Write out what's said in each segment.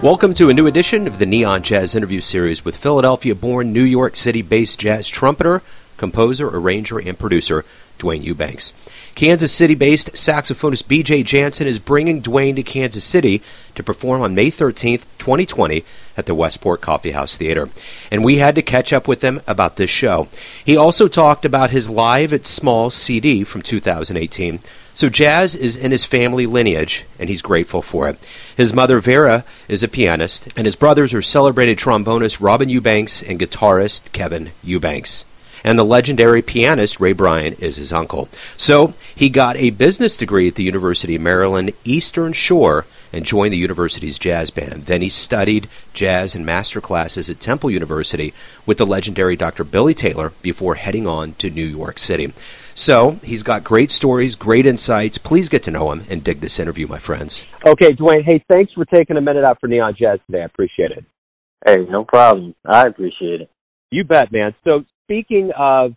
Welcome to a new edition of the Neon Jazz Interview Series with Philadelphia-born, New York City-based jazz trumpeter, composer, arranger, and producer Dwayne Eubanks. Kansas City-based saxophonist B.J. Jansen is bringing Dwayne to Kansas City to perform on May 13th, 2020 at the Westport Coffee House Theater. And we had to catch up with them about this show. He also talked about his Live at Small CD from 2018. So jazz is in his family lineage, and he's grateful for it. His mother, Vera, is a pianist, and his brothers are celebrated trombonist Robin Eubanks and guitarist Kevin Eubanks. And the legendary pianist Ray Bryant is his uncle. So he got a business degree at the University of Maryland Eastern Shore and joined the university's jazz band. Then he studied jazz and master classes at Temple University with the legendary Dr. Billy Taylor before heading on to New York City. So he's got great stories, great insights. Please get to know him and dig this interview, my friends. Okay, Dwayne, hey, thanks for taking a minute out for Neon Jazz today. I appreciate it. Hey, no problem. I appreciate it. You bet, man. So speaking of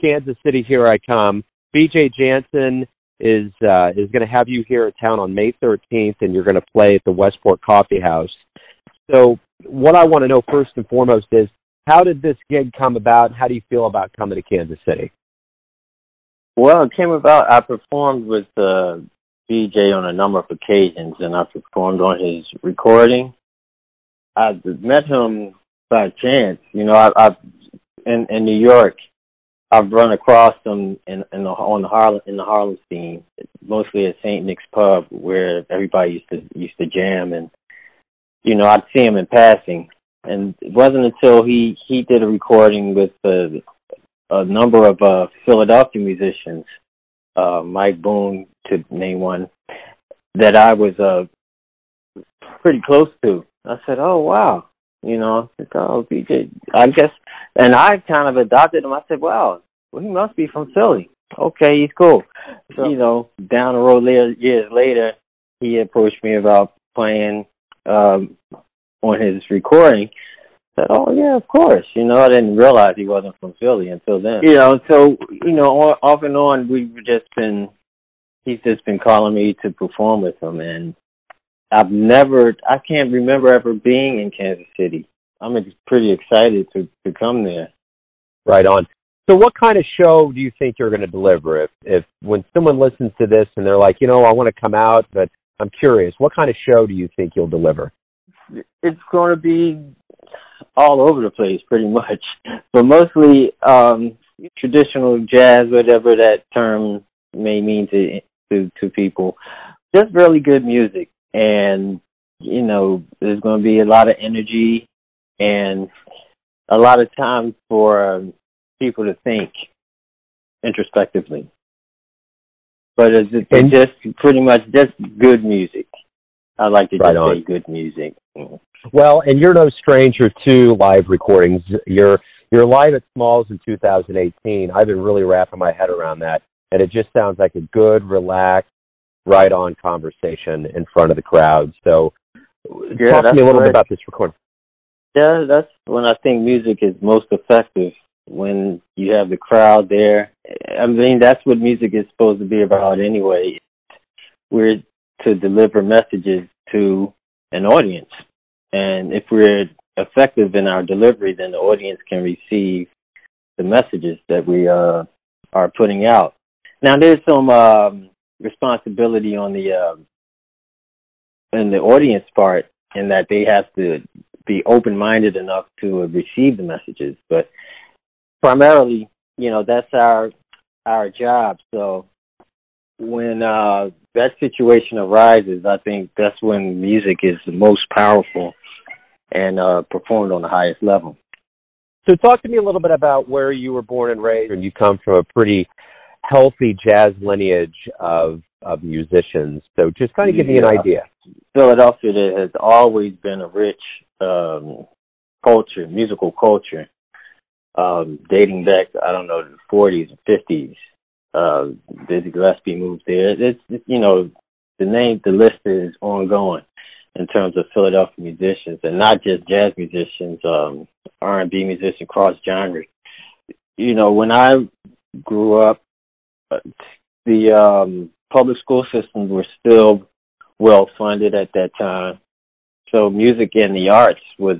Kansas City, here I come. B.J. Jansen is going to have you here in town on May 13th, and you're going to play at the Westport Coffee House. So what I want to know first and foremost is, how did this gig come about? How do you feel about coming to Kansas City? Well, it came about, I performed with B.J. on a number of occasions, and I performed on his recording. I met him by chance. You know, I've in New York, I've run across them in the Harlem scene, mostly at Saint Nick's Pub, where everybody used to jam, and you know, I'd see him in passing. And it wasn't until he did a recording with a number of Philadelphia musicians, Mike Boone to name one, that I was pretty close to. I said, "Oh wow." You know, BJ, I guess, and I kind of adopted him. I said, wow, well, he must be from Philly. Okay, he's cool. So, you know, down the road later, years later, he approached me about playing on his recording. I said, oh, yeah, of course. You know, I didn't realize he wasn't from Philly until then. You know, so, you know, off and on, he's just been calling me to perform with him, and I can't remember ever being in Kansas City. I'm pretty excited to come there. Right on. So what kind of show do you think you're going to deliver? If when someone listens to this and they're like, you know, I want to come out, but I'm curious, what kind of show do you think you'll deliver? It's going to be all over the place, pretty much. But mostly traditional jazz, whatever that term may mean to people. Just really good music. And, you know, there's going to be a lot of energy and a lot of time for people to think introspectively. But it's just pretty much just good music. I like to just say good music. Well, and you're no stranger to live recordings. You're live at Smalls in 2018. I've been really wrapping my head around that. And it just sounds like a good, relaxed, right on conversation in front of the crowd. So talk to me a little bit about this recording. Yeah, that's when I think music is most effective, when you have the crowd there. I mean, that's what music is supposed to be about anyway. We're to deliver messages to an audience. And if we're effective in our delivery, then the audience can receive the messages that we are putting out. Now, there's some responsibility on the in the audience part, in that they have to be open-minded enough to receive the messages. But primarily, you know, that's our job. So when that situation arises, I think that's when music is the most powerful and performed on the highest level. So talk to me a little bit about where you were born and raised, and you come from a pretty healthy jazz lineage of musicians. So just kind of give me an idea. Philadelphia has always been a rich culture, musical culture, dating back, I don't know, to the 40s and 50s. Dizzy Gillespie moved there. It's, you know, the list is ongoing. in terms of Philadelphia musicians, and not just jazz musicians, R&B musicians, cross genres. You know, when I grew up, the public school systems were still well-funded at that time, so music and the arts was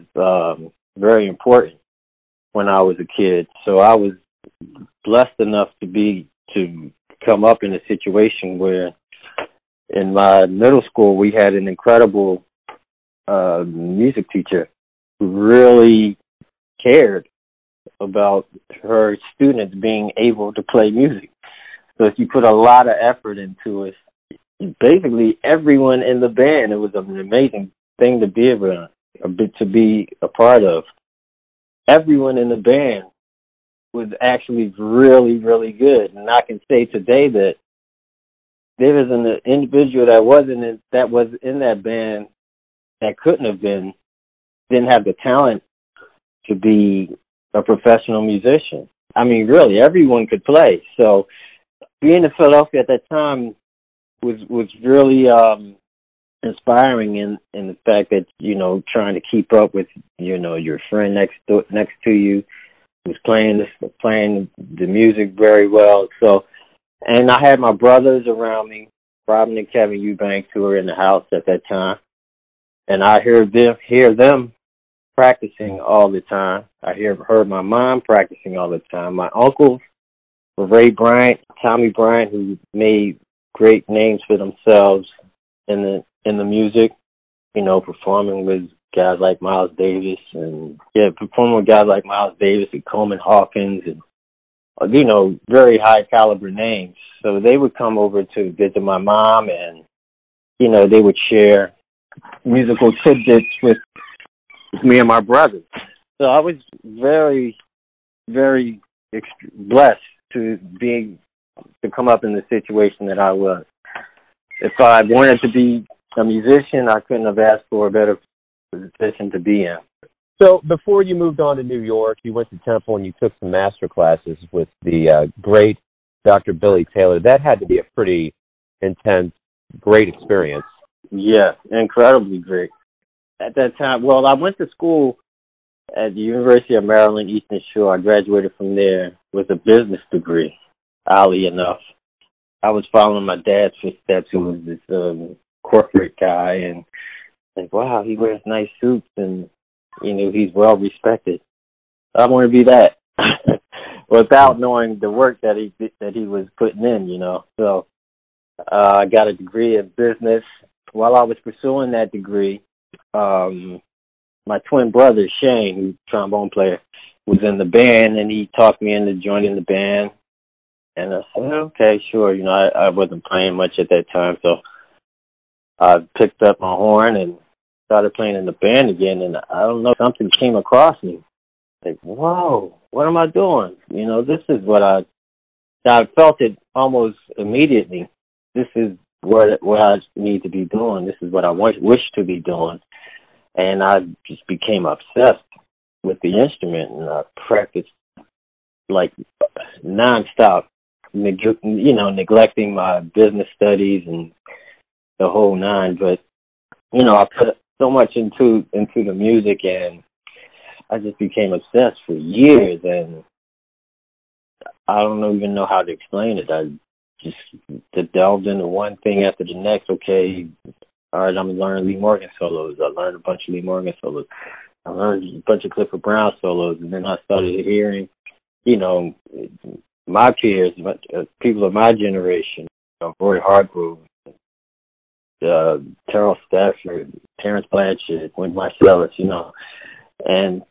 very important when I was a kid. So I was blessed enough to come up in a situation where in my middle school, we had an incredible music teacher who really cared about her students being able to play music. So she put a lot of effort into it. Basically, everyone in the band, it was an amazing thing to be around, to be a part of. Everyone in the band was actually really, really good. And I can say today that there isn't an individual that was in that band that couldn't have been, didn't have the talent to be a professional musician. I mean, really, everyone could play. So being in Philadelphia at that time was really inspiring in the fact that, you know, trying to keep up with, you know, your friend next to you who's playing the music very well. So. And I had my brothers around me, Robin and Kevin Eubanks, who were in the house at that time. And I hear them practicing all the time. I heard my mom practicing all the time. My uncles were Ray Bryant, Tommy Bryant, who made great names for themselves in the music, you know, performing with guys like Miles Davis and Coleman Hawkins and, you know, very high caliber names. So they would come over to visit my mom, and, you know, they would share musical tidbits with me and my brothers. So I was very, very blessed to come up in the situation that I was. If I wanted to be a musician, I couldn't have asked for a better position to be in. So before you moved on to New York, you went to Temple and you took some master classes with the great Dr. Billy Taylor. That had to be a pretty intense, great experience. Yeah, incredibly great. At that time, well, I went to school at the University of Maryland Eastern Shore. I graduated from there with a business degree, oddly enough. I was following my dad's footsteps, who was this corporate guy, and like, wow, he wears nice suits and, you know, he's well respected. I want to be that without knowing the work that he was putting in, you know. So I got a degree in business. While I was pursuing that degree, my twin brother, Shane, who's a trombone player, was in the band, and he talked me into joining the band. And I said, okay, sure. You know, I wasn't playing much at that time, so I picked up my horn and started playing in the band again, and I don't know, something came across me. Like, whoa, what am I doing? You know, this is what I felt it almost immediately. This is what I need to be doing. This is what I wish to be doing. And I just became obsessed with the instrument, and I practiced like nonstop, you know, neglecting my business studies and the whole nine. But, you know, I put so much into the music, and I just became obsessed for years, and I don't even know how to explain it. I just delved into one thing after the next. Okay, all right, I'm learning Lee Morgan solos. I learned a bunch of Lee Morgan solos. I learned a bunch of Clifford Brown solos, and then I started hearing, you know, my peers, people of my generation, Roy Hargrove, Terrell Stafford, Terrence Blanchard, Wynn Marcellus, you know, and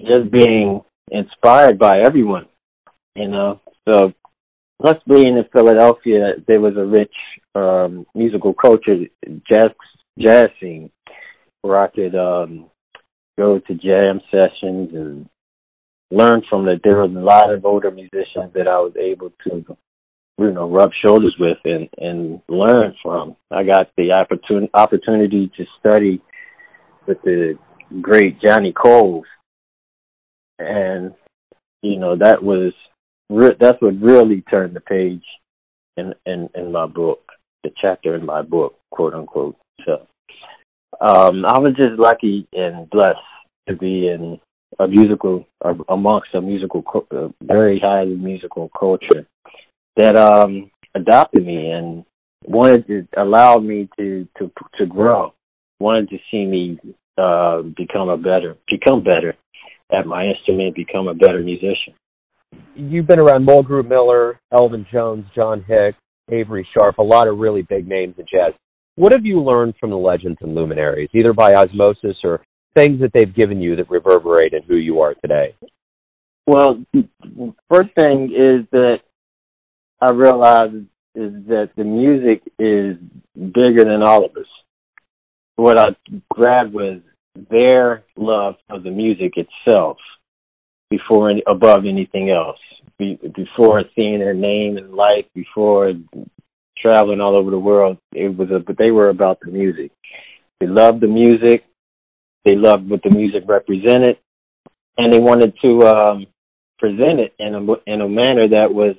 just being inspired by everyone, you know. So plus being in Philadelphia, there was a rich musical culture, jazz scene, where I could go to jam sessions and learn from that. There was a lot of older musicians that I was able to, you know, rub shoulders with and learn from. I got the opportunity to study with the great Johnny Coles, and, you know, that's what really turned the page in my book, the chapter in my book, quote unquote. So I was just lucky and blessed to be in a musical, amongst a musical, very highly musical culture that adopted me and wanted to allow me to grow, wanted to see me become better at my instrument, become a better musician. You've been around Mulgrew Miller, Elvin Jones, John Hicks, Avery Sharp, a lot of really big names in jazz. What have you learned from the legends and luminaries, either by osmosis or things that they've given you that reverberate in who you are today? Well, first thing is that I realized is that the music is bigger than all of us. What I grabbed was their love of the music itself above anything else, before seeing their name in life, before traveling all over the world. But they were about the music. They loved the music. They loved what the music represented, and they wanted to present it in a manner that was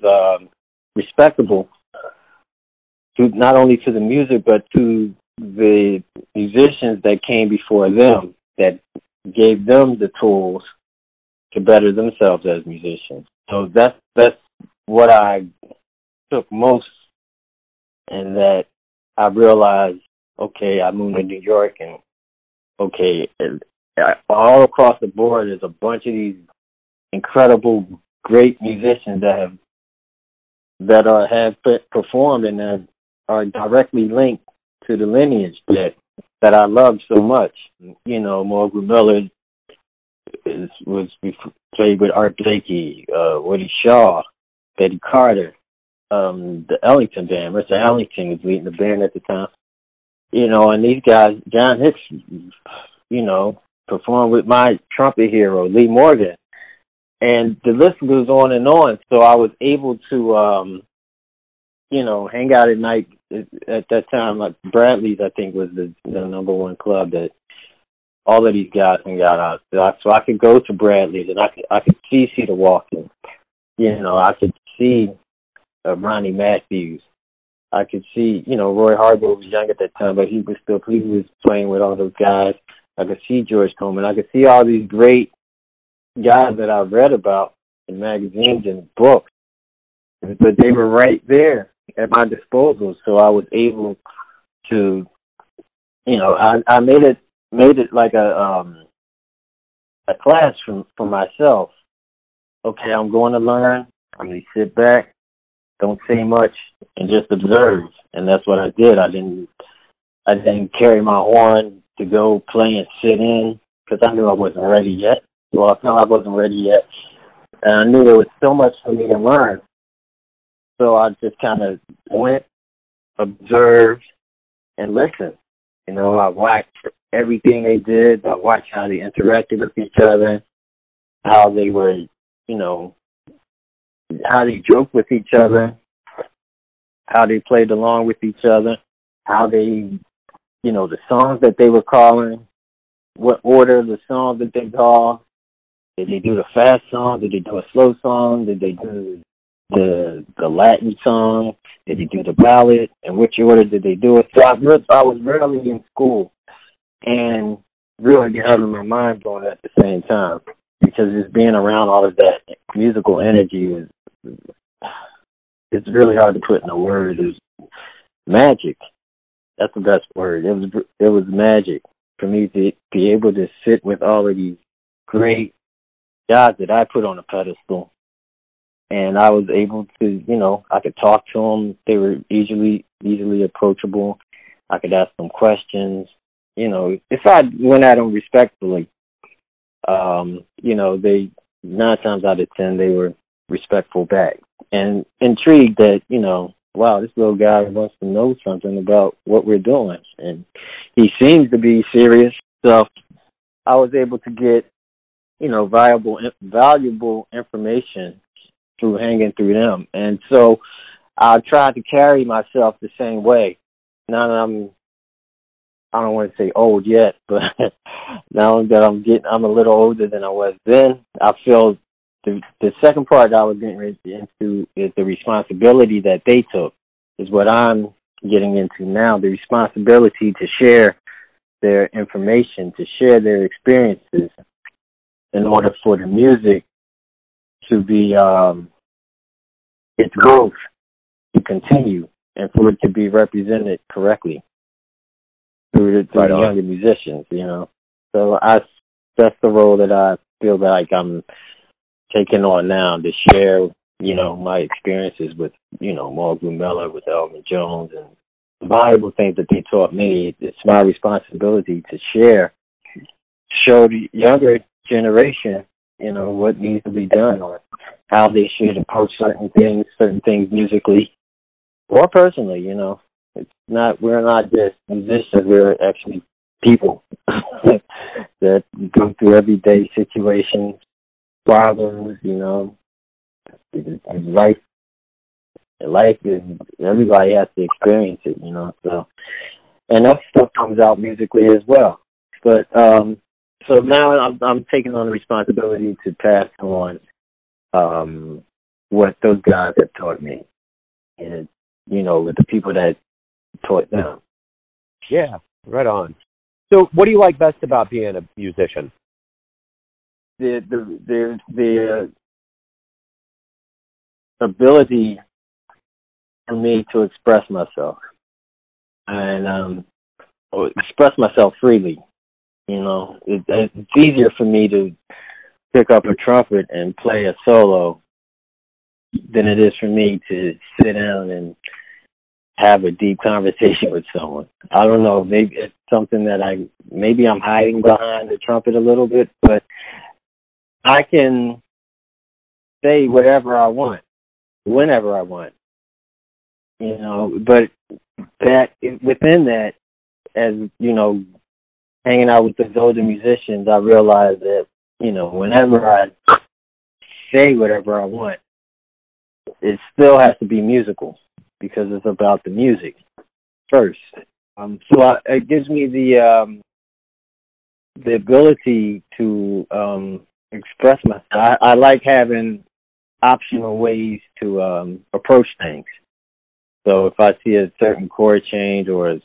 respectable, to not only to the music but to the musicians that came before them, that gave them the tools to better themselves as musicians. So that's what I took most, and that I realized, okay, I moved to New York and okay, all across the board is a bunch of these incredible, great musicians that have performed and that are directly linked to the lineage that I love so much. You know, Mulgrew Miller played with Art Blakey, Woody Shaw, Betty Carter, the Ellington band. Mr. Ellington was leading the band at the time. You know, and these guys, John Hicks, you know, performed with my trumpet hero, Lee Morgan. And the list goes on and on. So I was able to, you know, hang out at night at that time. Like Bradley's, I think, was the number one club that all of these guys hung out at. So I could go to Bradley's and I could see Cedar Walton. You know, I could see Ronnie Matthews. I could see, you know, Roy Hargrove was young at that time, but he was playing with all those guys. I could see George Coleman. I could see all these great guys that I read about in magazines and books, but they were right there at my disposal. So I was able to, you know, I made it like a class for myself. Okay, I'm going to learn. I'm going to sit back. Don't say much and just observe, and that's what I did. I didn't carry my horn to go play and sit in because I knew I wasn't ready yet. Well, I felt I wasn't ready yet, and I knew there was so much for me to learn. So I just kind of went, observed, and listened. You know, I watched everything they did. I watched how they interacted with each other, how they were, you know, how they joked with each other, how they played along with each other, how they, you know, the songs that they were calling, what order the songs that they called. Did they do the fast song? Did they do a slow song? Did they do the Latin song? Did they do the ballad? And which order did they do it? So I was really in school and really having my mind blown at the same time, because just being around all of that musical energy it's really hard to put in a word. It's magic. That's the best word. It was magic for me to be able to sit with all of these great guys that I put on a pedestal, and I was able to, you know, I could talk to them. They were easily approachable. I could ask them questions. You know, if I went at them respectfully, you know, they 9 times out of 10 they were respectful back and intrigued that, you know, wow, this little guy wants to know something about what we're doing, and he seems to be serious. So I was able to get, you know, valuable information through hanging through them, and so I tried to carry myself the same way. Now that I don't want to say old yet, but now that I'm a little older than I was then, I feel the second part I was getting into is the responsibility that they took is what I'm getting into now, the responsibility to share their information, to share their experiences in order for the music to be, its growth to continue and for it to be represented correctly through the younger musicians, you know. So that's the role that I feel like I'm taking on now, to share, you know, my experiences with, you know, Mulgrew Miller, with Elvin Jones, and the valuable things that they taught me. It's my responsibility to share, show the younger generation, you know, what needs to be done or how they should approach certain things musically or personally, you know. It's not, we're not just musicians, we're actually people that go through everyday situations, problems, you know. Life is, everybody has to experience it, you know. So, and that stuff comes out musically as well. But so now I'm taking on the responsibility to pass on what those guys have taught me, and you know, with the people that taught them. Yeah, right on. So, what do you like best about being a musician? The ability for me to express myself and express myself freely. You know, it's easier for me to pick up a trumpet and play a solo than it is for me to sit down and have a deep conversation with someone. I don't know, maybe it's something that maybe I'm hiding behind the trumpet a little bit, but I can say whatever I want, whenever I want, you know. But that within that, as you know, hanging out with those older musicians, I realized that, you know, whenever I say whatever I want, it still has to be musical because it's about the music first. It gives me the ability to express myself. I like having optional ways to approach things. So if I see a certain chord change or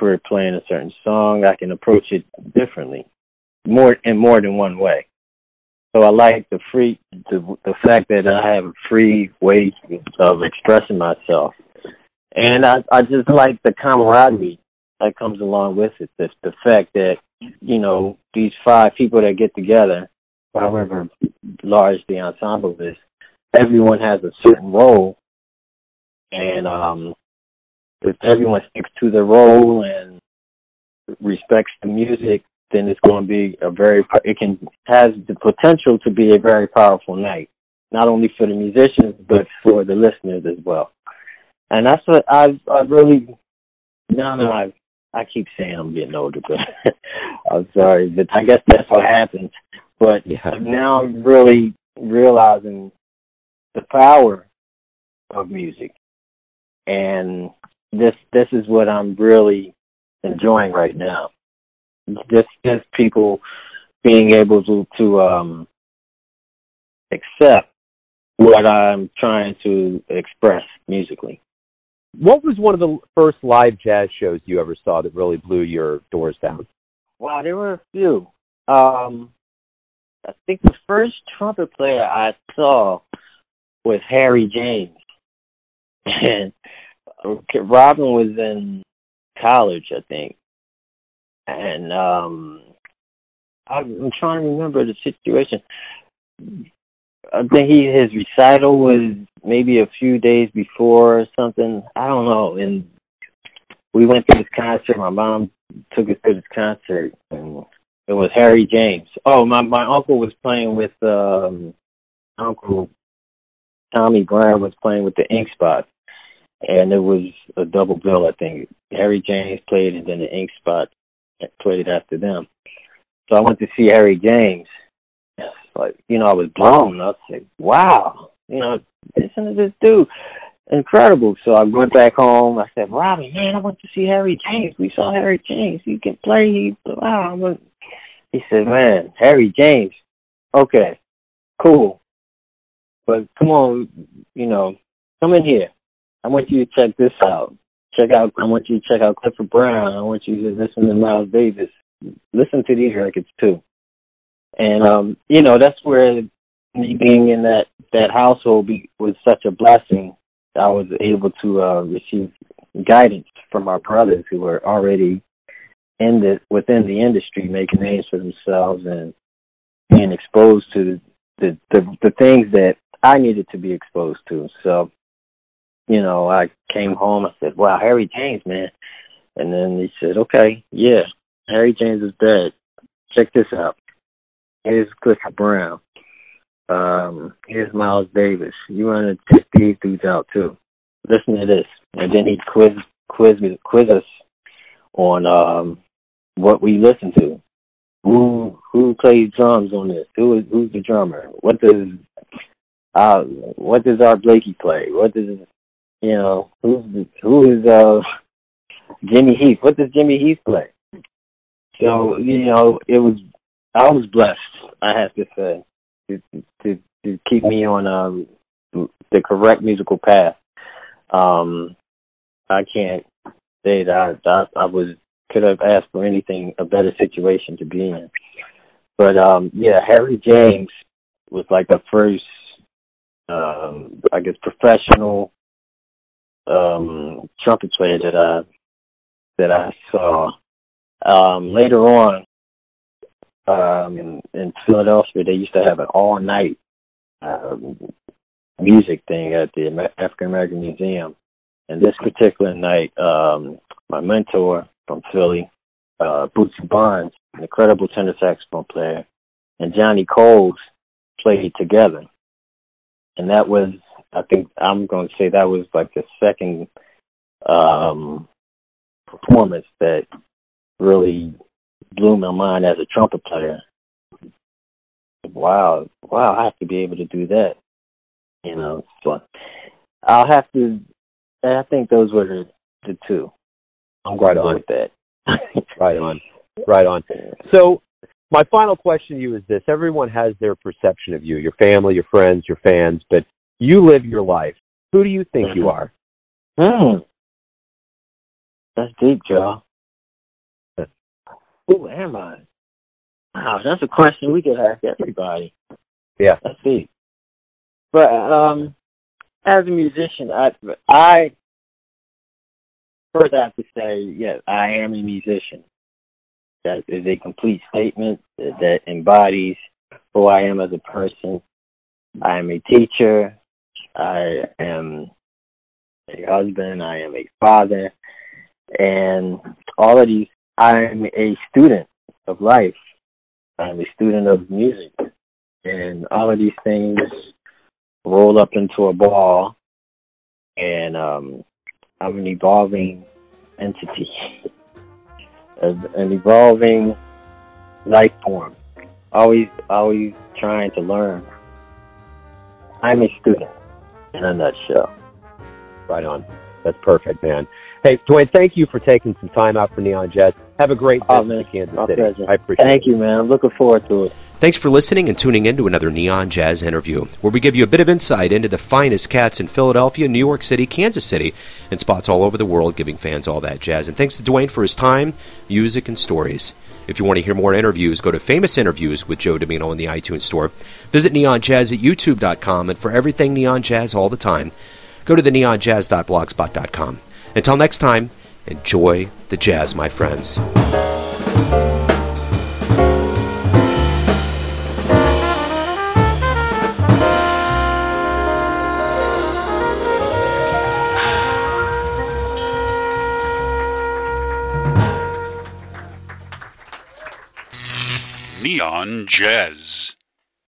we're playing a certain song, I can approach it differently, more than one way. So I like the fact that I have a free way of expressing myself, and I just like the camaraderie that comes along with it. The fact that, you know, these five people that get together, however large the ensemble is, everyone has a certain role, and if everyone sticks to their role and respects the music, then it's going to be has the potential to be a very powerful night, not only for the musicians but for the listeners as well. And that's what I really, I keep saying I'm getting older, but I'm sorry, but I guess that's what happens. But yeah, now I'm really realizing the power of music, and this is what I'm really enjoying right now. Just people being able to accept what I'm trying to express musically. What was one of the first live jazz shows you ever saw that really blew your doors down? Wow, there were a few. I think the first trumpet player I saw was Harry James. And Robin was in college, I think. And I'm trying to remember the situation. I think his recital was maybe a few days before or something. I don't know. And we went to this concert. My mom took us to this concert, and it was Harry James. Oh, my uncle was playing with Uncle Tommy Brown was playing with the Ink Spot, and it was a double bill, I think. Harry James played, and then the Ink Spot played after them. So I went to see Harry James. Like, you know, I was blown. I was like, wow, you know, listen to this dude, incredible. So I went back home. I said, Robbie, man, I went to see Harry James. We saw Harry James. He can play. Wow. He said, man, Harry James. Okay, cool. But come on, you know, come in here. I want you to check this out. I want you to check out Clifford Brown. I want you to listen to Miles Davis. listen to these records too. And, you know, that's where me being in that household was such a blessing. I was able to receive guidance from our brothers who were already within the industry, making names for themselves and being exposed to the things that I needed to be exposed to. So, you know, I came home, I said, wow, Harry James, man. And then he said, okay, yeah, Harry James is dead. Check this out. Here's Clifford Brown. Here's Miles Davis. You want to check these dudes out, too. Listen to this. And then he'd quiz us on what we listen to. Who plays drums on this? Who's the drummer? What does Art Blakey play? Who is Jimmy Heath? What does Jimmy Heath play? So, you know, I was blessed, I have to say, to keep me on the correct musical path. I can't say that I could have asked for anything, a better situation to be in. But yeah, Harry James was like the first, I guess, professional trumpet player that I saw. Later on, in Philadelphia, they used to have an all-night music thing at the African American Museum. And this particular night, my mentor from Philly, Bootsy Bonds, an incredible tenor saxophone player, and Johnny Coles played together. And that was, I think, I'm going to say that was like the second performance that really blew my mind as a trumpet player. Wow, I have to be able to do that. You know, so I think those were the two. I'm right on with that. Right on. So my final question to you is this. Everyone has their perception of you, your family, your friends, your fans, but you live your life. Who do you think you are? That's deep, Joe. Who am I? Wow, that's a question we could ask everybody. Yeah. That's deep. But as a musician, I first have to say, yes, I am a musician. That is a complete statement that embodies who I am as a person. I am a teacher. I am a husband. I am a father. And all of these, I'm a student of life. I'm a student of music. And all of these things roll up into a ball. And I'm an evolving entity, an evolving life form, always trying to learn. I'm a student in a nutshell. Right on. That's perfect, man. Hey, Dwayne, thank you for taking some time out for Neon Jazz. Have a great visit to Kansas City. Pleasure. I appreciate it. Thank you, man. I'm looking forward to it. Thanks for listening and tuning in to another Neon Jazz interview, where we give you a bit of insight into the finest cats in Philadelphia, New York City, Kansas City, and spots all over the world, giving fans all that jazz. And thanks to Dwayne for his time, music, and stories. If you want to hear more interviews, go to Famous Interviews with Joe Domino in the iTunes Store. Visit neonjazz at youtube.com, and for everything Neon Jazz all the time, go to the neonjazz.blogspot.com. Until next time, enjoy the jazz, my friends. Neon Jazz.